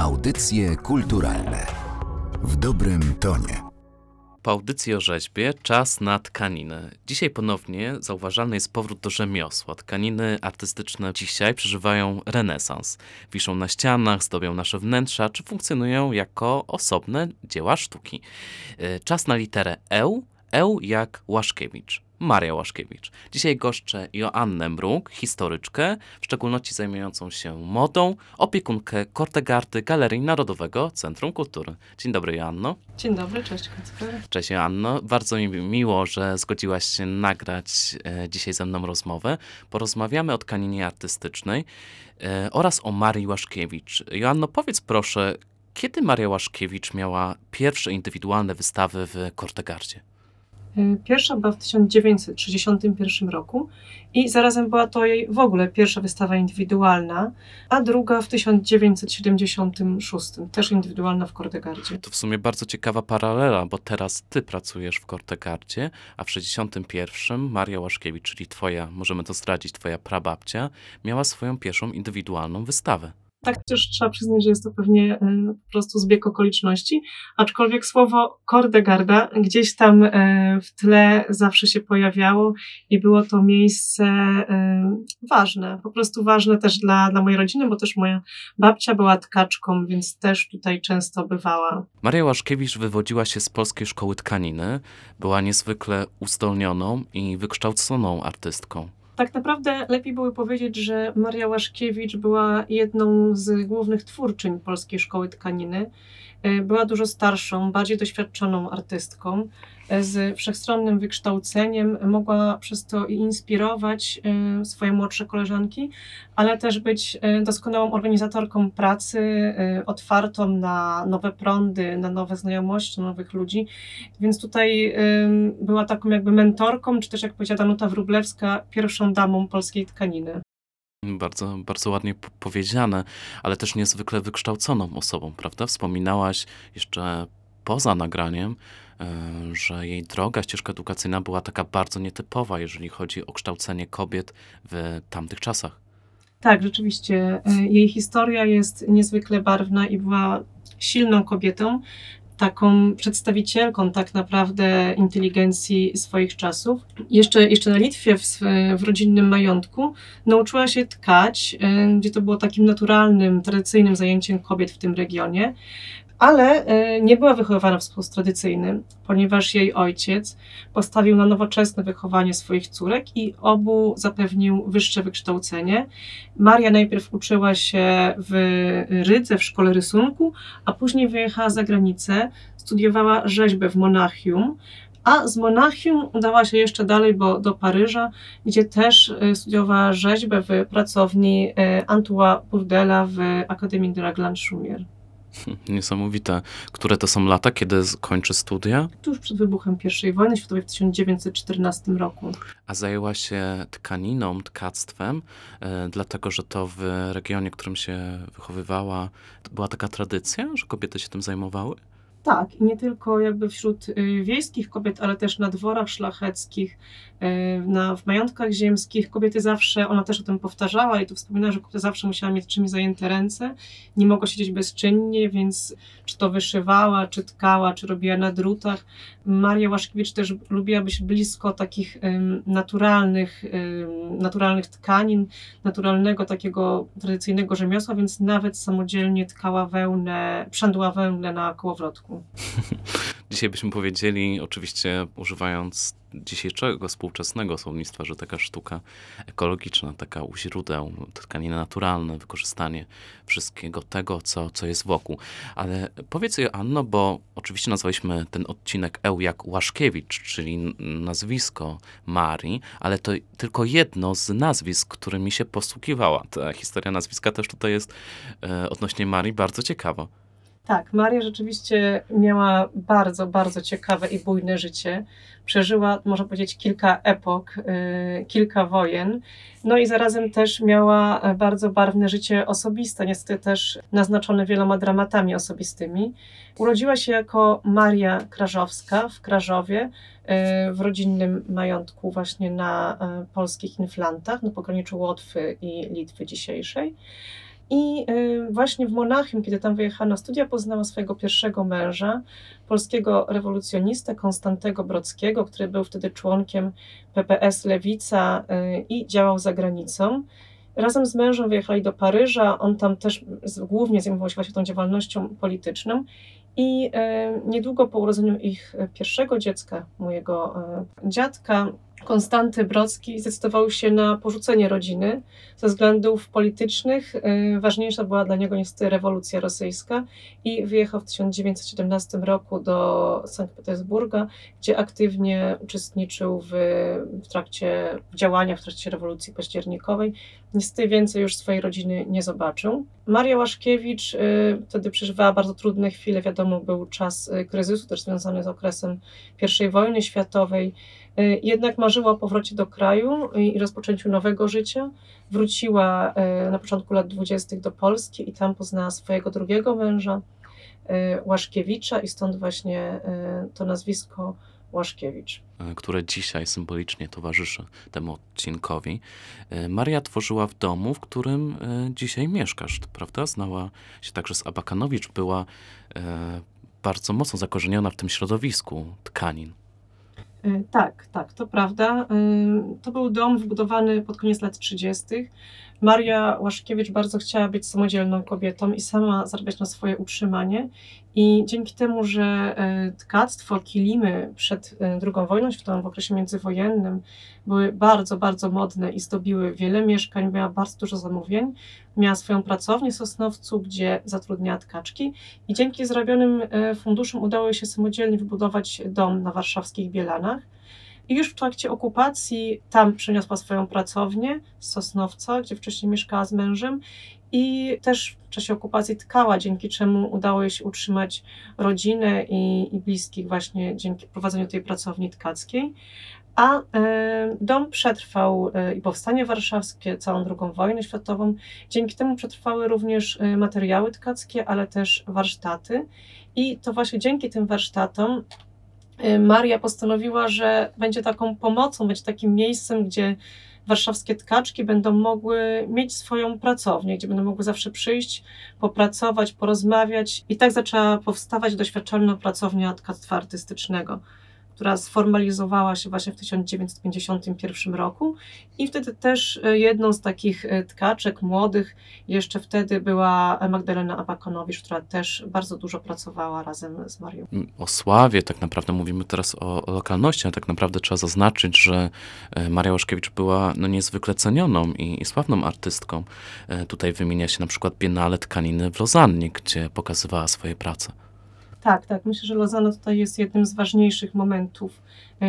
Audycje kulturalne w dobrym tonie. Po audycji o rzeźbie czas na tkaniny. Dzisiaj ponownie zauważalny jest powrót do rzemiosła. Tkaniny artystyczne dzisiaj przeżywają renesans. Wiszą na ścianach, zdobią nasze wnętrza, czy funkcjonują jako osobne dzieła sztuki. Czas na literę E jak Łaszkiewicz. Maria Łaszkiewicz. Dzisiaj goszczę Joannę Mruk, historyczkę, w szczególności zajmującą się modą, opiekunkę Kortegardy Galerii Narodowego Centrum Kultury. Dzień dobry, Joanno. Dzień dobry, cześć Kacper. Cześć, Joanno. Bardzo mi miło, że zgodziłaś się nagrać dzisiaj ze mną rozmowę. Porozmawiamy o tkaninie artystycznej oraz o Marii Łaszkiewicz. Joanno, powiedz proszę, kiedy Maria Łaszkiewicz miała pierwsze indywidualne wystawy w Kortegardzie? Pierwsza była w 1961 roku i zarazem była to jej w ogóle pierwsza wystawa indywidualna, a druga w 1976, też indywidualna w Kortegardzie. To w sumie bardzo ciekawa paralela, bo teraz ty pracujesz w Kortegardzie, a w 1961 Maria Łaszkiewicz, czyli twoja prababcia, miała swoją pierwszą indywidualną wystawę. Tak, też trzeba przyznać, że jest to pewnie po prostu zbieg okoliczności, aczkolwiek słowo Kortegarda gdzieś tam w tle zawsze się pojawiało i było to miejsce ważne, po prostu ważne też dla mojej rodziny, bo też moja babcia była tkaczką, więc też tutaj często bywała. Maria Łaszkiewicz wywodziła się z polskiej szkoły tkaniny, była niezwykle uzdolnioną i wykształconą artystką. Tak naprawdę lepiej byłoby powiedzieć, że Maria Łaszkiewicz była jedną z głównych twórczyń polskiej szkoły tkaniny. Była dużo starszą, bardziej doświadczoną artystką. Z wszechstronnym wykształceniem mogła przez to inspirować swoje młodsze koleżanki, ale też być doskonałą organizatorką pracy, otwartą na nowe prądy, na nowe znajomości, na nowych ludzi. Więc tutaj była taką jakby mentorką, czy też jak powiedziała Danuta Wróblewska, pierwszą damą polskiej tkaniny. Bardzo, bardzo ładnie powiedziane, ale też niezwykle wykształconą osobą, prawda? Wspominałaś jeszcze poza nagraniem, że jej droga, ścieżka edukacyjna była taka bardzo nietypowa, jeżeli chodzi o kształcenie kobiet w tamtych czasach. Tak, rzeczywiście. Jej historia jest niezwykle barwna i była silną kobietą, taką przedstawicielką tak naprawdę inteligencji swoich czasów. Jeszcze na Litwie w rodzinnym majątku nauczyła się tkać, gdzie to było takim naturalnym, tradycyjnym zajęciem kobiet w tym regionie. Ale nie była wychowywana w sposób tradycyjny, ponieważ jej ojciec postawił na nowoczesne wychowanie swoich córek i obu zapewnił wyższe wykształcenie. Maria najpierw uczyła się w Rydze, w szkole rysunku, a później wyjechała za granicę, studiowała rzeźbę w Monachium, a z Monachium udała się jeszcze dalej, bo do Paryża, gdzie też studiowała rzeźbę w pracowni Antoine Bourdella w Akademii de la Glande-Chaumière. Niesamowite. Które to są lata, kiedy kończy studia? Tuż przed wybuchem I wojny światowej w 1914 roku. A zajęła się tkaniną, tkactwem, dlatego że to w regionie, w którym się wychowywała, była taka tradycja, że kobiety się tym zajmowały? Tak, i nie tylko jakby wśród wiejskich kobiet, ale też na dworach szlacheckich, w majątkach ziemskich. Kobiety zawsze, ona też o tym powtarzała i tu wspominała, że kobieta zawsze musiała mieć czymś zajęte ręce, nie mogła siedzieć bezczynnie, więc czy to wyszywała, czy tkała, czy robiła na drutach. Maria Łaszkiewicz też lubiła być blisko takich naturalnych tkanin, naturalnego takiego tradycyjnego rzemiosła, więc nawet samodzielnie tkała wełnę, przędła wełnę na kołowrotku. Dzisiaj byśmy powiedzieli, oczywiście używając dzisiejszego współczesnego słownictwa, że taka sztuka ekologiczna, taka u źródeł, tkaniny naturalne, wykorzystanie wszystkiego tego, co jest wokół. Ale powiedz, Joanno, bo oczywiście nazwaliśmy ten odcinek E jak Łaszkiewicz, czyli nazwisko Marii, ale to tylko jedno z nazwisk, którymi się posługiwała. Ta historia nazwiska też tutaj jest odnośnie Marii bardzo ciekawa. Tak, Maria rzeczywiście miała bardzo, bardzo ciekawe i bujne życie. Przeżyła, można powiedzieć, kilka epok, kilka wojen. No i zarazem też miała bardzo barwne życie osobiste, niestety też naznaczone wieloma dramatami osobistymi. Urodziła się jako Maria Krażowska w Krażowie, w rodzinnym majątku właśnie na polskich Inflantach, na pograniczu Łotwy i Litwy dzisiejszej. I właśnie w Monachium, kiedy tam wyjechała na studia, poznała swojego pierwszego męża, polskiego rewolucjonistę Konstantego Brockiego, który był wtedy członkiem PPS Lewica i działał za granicą. Razem z mężem wyjechali do Paryża, on tam też głównie zajmował się właśnie tą działalnością polityczną i niedługo po urodzeniu ich pierwszego dziecka, mojego dziadka, Konstanty Brocki zdecydował się na porzucenie rodziny ze względów politycznych. Ważniejsza była dla niego niestety rewolucja rosyjska i wyjechał w 1917 roku do Sankt Petersburga, gdzie aktywnie uczestniczył w działaniach w trakcie rewolucji październikowej. Niestety więcej już swojej rodziny nie zobaczył. Maria Łaszkiewicz wtedy przeżywała bardzo trudne chwile. Wiadomo, był czas kryzysu, też związany z okresem I wojny światowej. Jednak marzyła o powrocie do kraju i rozpoczęciu nowego życia. Wróciła na początku lat 20. do Polski i tam poznała swojego drugiego męża, Łaszkiewicza, i stąd właśnie to nazwisko Łaszkiewicz, które dzisiaj symbolicznie towarzyszy temu odcinkowi. Maria tworzyła w domu, w którym dzisiaj mieszkasz, prawda? Znała się także z Abakanowicz, była bardzo mocno zakorzeniona w tym środowisku tkanin. Tak, to prawda. To był dom wybudowany pod koniec lat 30. Maria Łaszkiewicz bardzo chciała być samodzielną kobietą i sama zarabiać na swoje utrzymanie. I dzięki temu, że tkactwo, kilimy przed II wojną światową w okresie międzywojennym były bardzo, bardzo modne i zdobiły wiele mieszkań, miała bardzo dużo zamówień, miała swoją pracownię w Sosnowcu, gdzie zatrudniała tkaczki i dzięki zarobionym funduszom udało jej się samodzielnie wybudować dom na warszawskich Bielanach. I już w trakcie okupacji tam przeniosła swoją pracownię z Sosnowca, gdzie wcześniej mieszkała z mężem, i też w czasie okupacji tkała, dzięki czemu udało jej się utrzymać rodzinę i bliskich właśnie dzięki prowadzeniu tej pracowni tkackiej. A dom przetrwał i powstanie warszawskie, całą II wojnę światową. Dzięki temu przetrwały również materiały tkackie, ale też warsztaty. I to właśnie dzięki tym warsztatom Maria postanowiła, że będzie taką pomocą, będzie takim miejscem, gdzie warszawskie tkaczki będą mogły mieć swoją pracownię, gdzie będą mogły zawsze przyjść, popracować, porozmawiać. I tak zaczęła powstawać doświadczalna pracownia tkactwa artystycznego, która sformalizowała się właśnie w 1951 roku. I wtedy też jedną z takich tkaczek młodych jeszcze wtedy była Magdalena Abakanowicz, która też bardzo dużo pracowała razem z Marią. O Sławie tak naprawdę mówimy teraz o lokalności, ale tak naprawdę trzeba zaznaczyć, że Maria Łaszkiewicz była niezwykle cenioną i sławną artystką. Tutaj wymienia się na przykład Biennale Tkaniny w Lozannie, gdzie pokazywała swoje prace. Tak. Myślę, że Lozanna tutaj jest jednym z ważniejszych momentów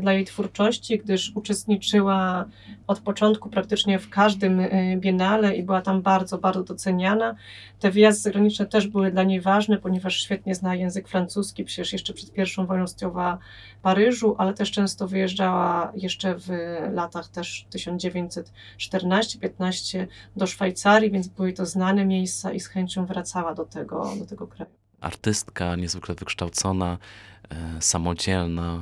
dla jej twórczości, gdyż uczestniczyła od początku praktycznie w każdym biennale i była tam bardzo, bardzo doceniana. Te wyjazdy zagraniczne też były dla niej ważne, ponieważ świetnie zna język francuski, przecież jeszcze przed I wojną studiowała w Paryżu, ale też często wyjeżdżała jeszcze w latach też 1914-15 do Szwajcarii, więc były to znane miejsca i z chęcią wracała do tego kraju. Artystka niezwykle wykształcona, samodzielna,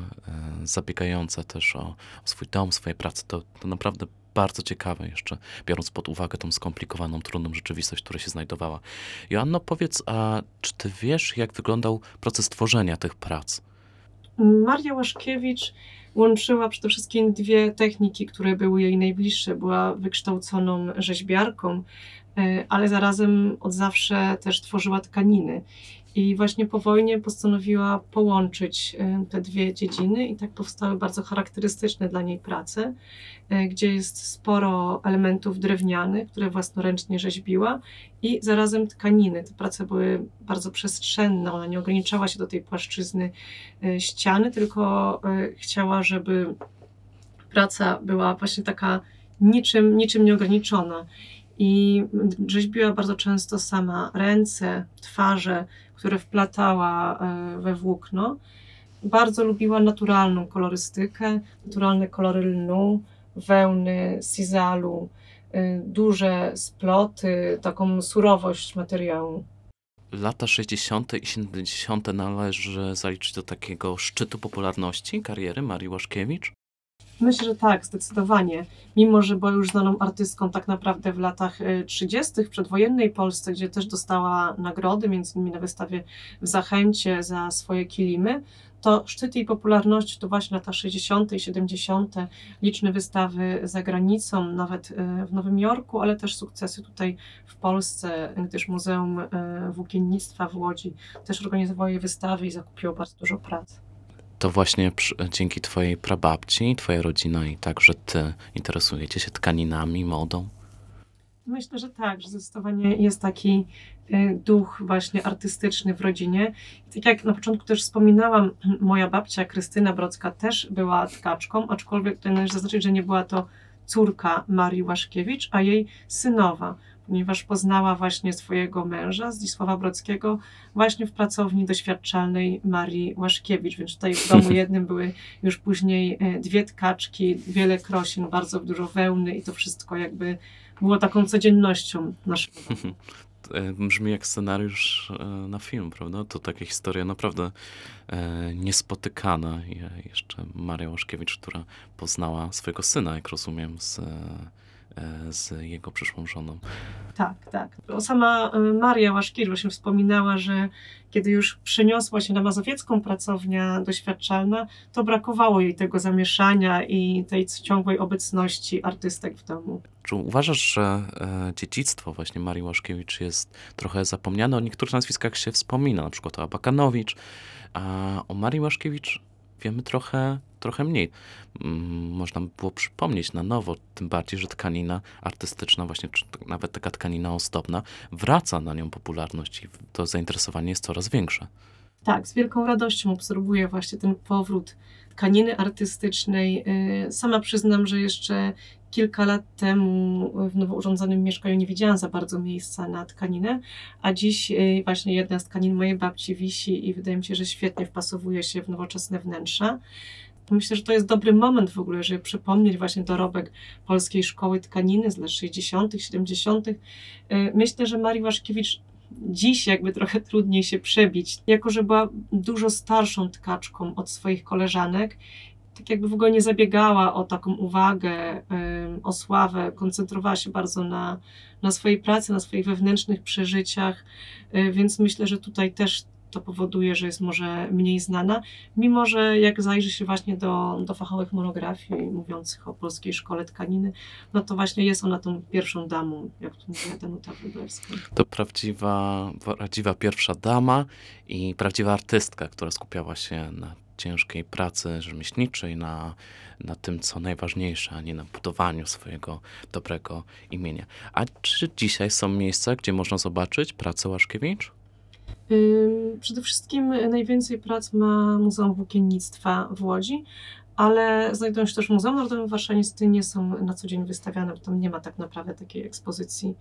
zabiegająca też o swój dom, swoje prace. To naprawdę bardzo ciekawe jeszcze, biorąc pod uwagę tą skomplikowaną, trudną rzeczywistość, w której się znajdowała. Joanno, powiedz, a czy ty wiesz, jak wyglądał proces tworzenia tych prac? Maria Łaszkiewicz łączyła przede wszystkim dwie techniki, które były jej najbliższe. Była wykształconą rzeźbiarką, ale zarazem od zawsze też tworzyła tkaniny. I właśnie po wojnie postanowiła połączyć te dwie dziedziny i tak powstały bardzo charakterystyczne dla niej prace, gdzie jest sporo elementów drewnianych, które własnoręcznie rzeźbiła, i zarazem tkaniny. Te prace były bardzo przestrzenne, ona nie ograniczała się do tej płaszczyzny ściany, tylko chciała, żeby praca była właśnie taka niczym nieograniczona. I rzeźbiła bardzo często sama ręce, twarze, które wplatała we włókno. Bardzo lubiła naturalną kolorystykę, naturalne kolory lnu, wełny, sizalu, duże sploty, taką surowość materiału. Lata 60. i 70. należy zaliczyć do takiego szczytu popularności kariery Marii Łaszkiewicz? Myślę, że tak, zdecydowanie. Mimo, że była już znaną artystką tak naprawdę w latach 30. w przedwojennej Polsce, gdzie też dostała nagrody, między innymi na wystawie w Zachęcie za swoje kilimy, to szczyt jej popularności to właśnie lata 60. i 70., liczne wystawy za granicą, nawet w Nowym Jorku, ale też sukcesy tutaj w Polsce, gdyż Muzeum Włókiennictwa w Łodzi też organizowało jej wystawy i zakupiło bardzo dużo prac. To właśnie dzięki twojej prababci, twoja rodzina i także ty interesujecie się tkaninami, modą? Myślę, że tak, że zdecydowanie jest taki duch właśnie artystyczny w rodzinie. I tak jak na początku też wspominałam, moja babcia Krystyna Brocka też była tkaczką, aczkolwiek tutaj należy zaznaczyć, że nie była to córka Marii Łaszkiewicz, a jej synowa, ponieważ poznała właśnie swojego męża, Zdzisława Brockiego, właśnie w pracowni doświadczalnej Marii Łaszkiewicz. Więc tutaj w domu jednym były już później dwie tkaczki, wiele krosin, bardzo dużo wełny i to wszystko jakby było taką codziennością naszego domu. Brzmi jak scenariusz na film, prawda? To taka historia naprawdę niespotykana. Jeszcze Maria Łaszkiewicz, która poznała swojego syna, jak rozumiem, z jego przyszłą żoną. Tak, tak. Sama Maria Łaszkiewicz właśnie wspominała, że kiedy już przeniosła się na mazowiecką pracownię doświadczalną, to brakowało jej tego zamieszania i tej ciągłej obecności artystek w domu. Czy uważasz, że dziedzictwo właśnie Marii Łaszkiewicz jest trochę zapomniane? O niektórych nazwiskach się wspomina, na przykład o Abakanowicz, a o Marii Łaszkiewicz wiemy trochę mniej. Można by było przypomnieć na nowo, tym bardziej, że tkanina artystyczna, właśnie czy nawet taka tkanina ozdobna, wraca na nią popularność i to zainteresowanie jest coraz większe. Tak, z wielką radością obserwuję właśnie ten powrót tkaniny artystycznej. Sama przyznam, że jeszcze kilka lat temu w nowo urządzonym mieszkaniu nie widziałam za bardzo miejsca na tkaninę, a dziś właśnie jedna z tkanin mojej babci wisi i wydaje mi się, że świetnie wpasowuje się w nowoczesne wnętrza. Myślę, że to jest dobry moment w ogóle, żeby przypomnieć właśnie dorobek polskiej szkoły tkaniny z lat 60., 70. Myślę, że Marii Łaszkiewicz dziś jakby trochę trudniej się przebić, jako że była dużo starszą tkaczką od swoich koleżanek, tak jakby w ogóle nie zabiegała o taką uwagę, o sławę, koncentrowała się bardzo na swojej pracy, na swoich wewnętrznych przeżyciach, więc myślę, że tutaj też to powoduje, że jest może mniej znana, mimo że jak zajrzy się właśnie do fachowych monografii mówiących o polskiej szkole tkaniny, no to właśnie jest ona tą pierwszą damą, jak tu mówiła Danuta Wróblewska. To prawdziwa pierwsza dama i prawdziwa artystka, która skupiała się na ciężkiej pracy rzemieślniczej, na tym, co najważniejsze, a nie na budowaniu swojego dobrego imienia. A czy dzisiaj są miejsca, gdzie można zobaczyć pracę Łaszkiewicz? Przede wszystkim najwięcej prac ma Muzeum Włókiennictwa w Łodzi, ale znajdują się też Muzeum Narodowym w Warszawie, niestety nie są na co dzień wystawiane, bo tam nie ma tak naprawdę takiej ekspozycji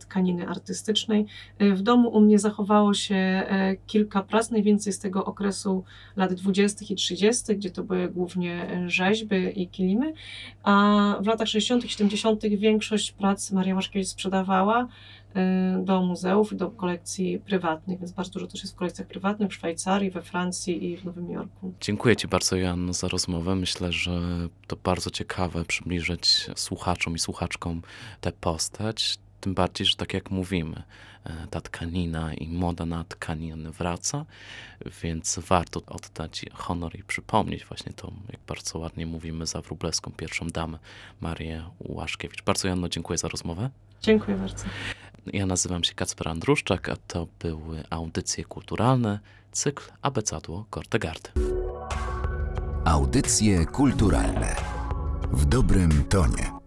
tkaniny artystycznej. W domu u mnie zachowało się kilka prac, najwięcej z tego okresu lat 20. i 30., gdzie to były głównie rzeźby i kilimy, a w latach 60. i 70. większość prac Maria Łaszkiewicz sprzedawała do muzeów i do kolekcji prywatnych, więc bardzo dużo też jest w kolekcjach prywatnych w Szwajcarii, we Francji i w Nowym Jorku. Dziękuję ci bardzo, Joanno, za rozmowę. Myślę, że to bardzo ciekawe przybliżyć słuchaczom i słuchaczkom tę postać, tym bardziej, że tak jak mówimy, ta tkanina i moda na tkaniny wraca, więc warto oddać honor i przypomnieć właśnie tą, jak bardzo ładnie mówimy, za Wróblewską pierwszą damę Marię Łaszkiewicz. Bardzo, Joanno, dziękuję za rozmowę. Dziękuję bardzo. Ja nazywam się Kacper Andruszczak, a to były audycje kulturalne, cykl Abecadło Kortegardy. Audycje kulturalne w dobrym tonie.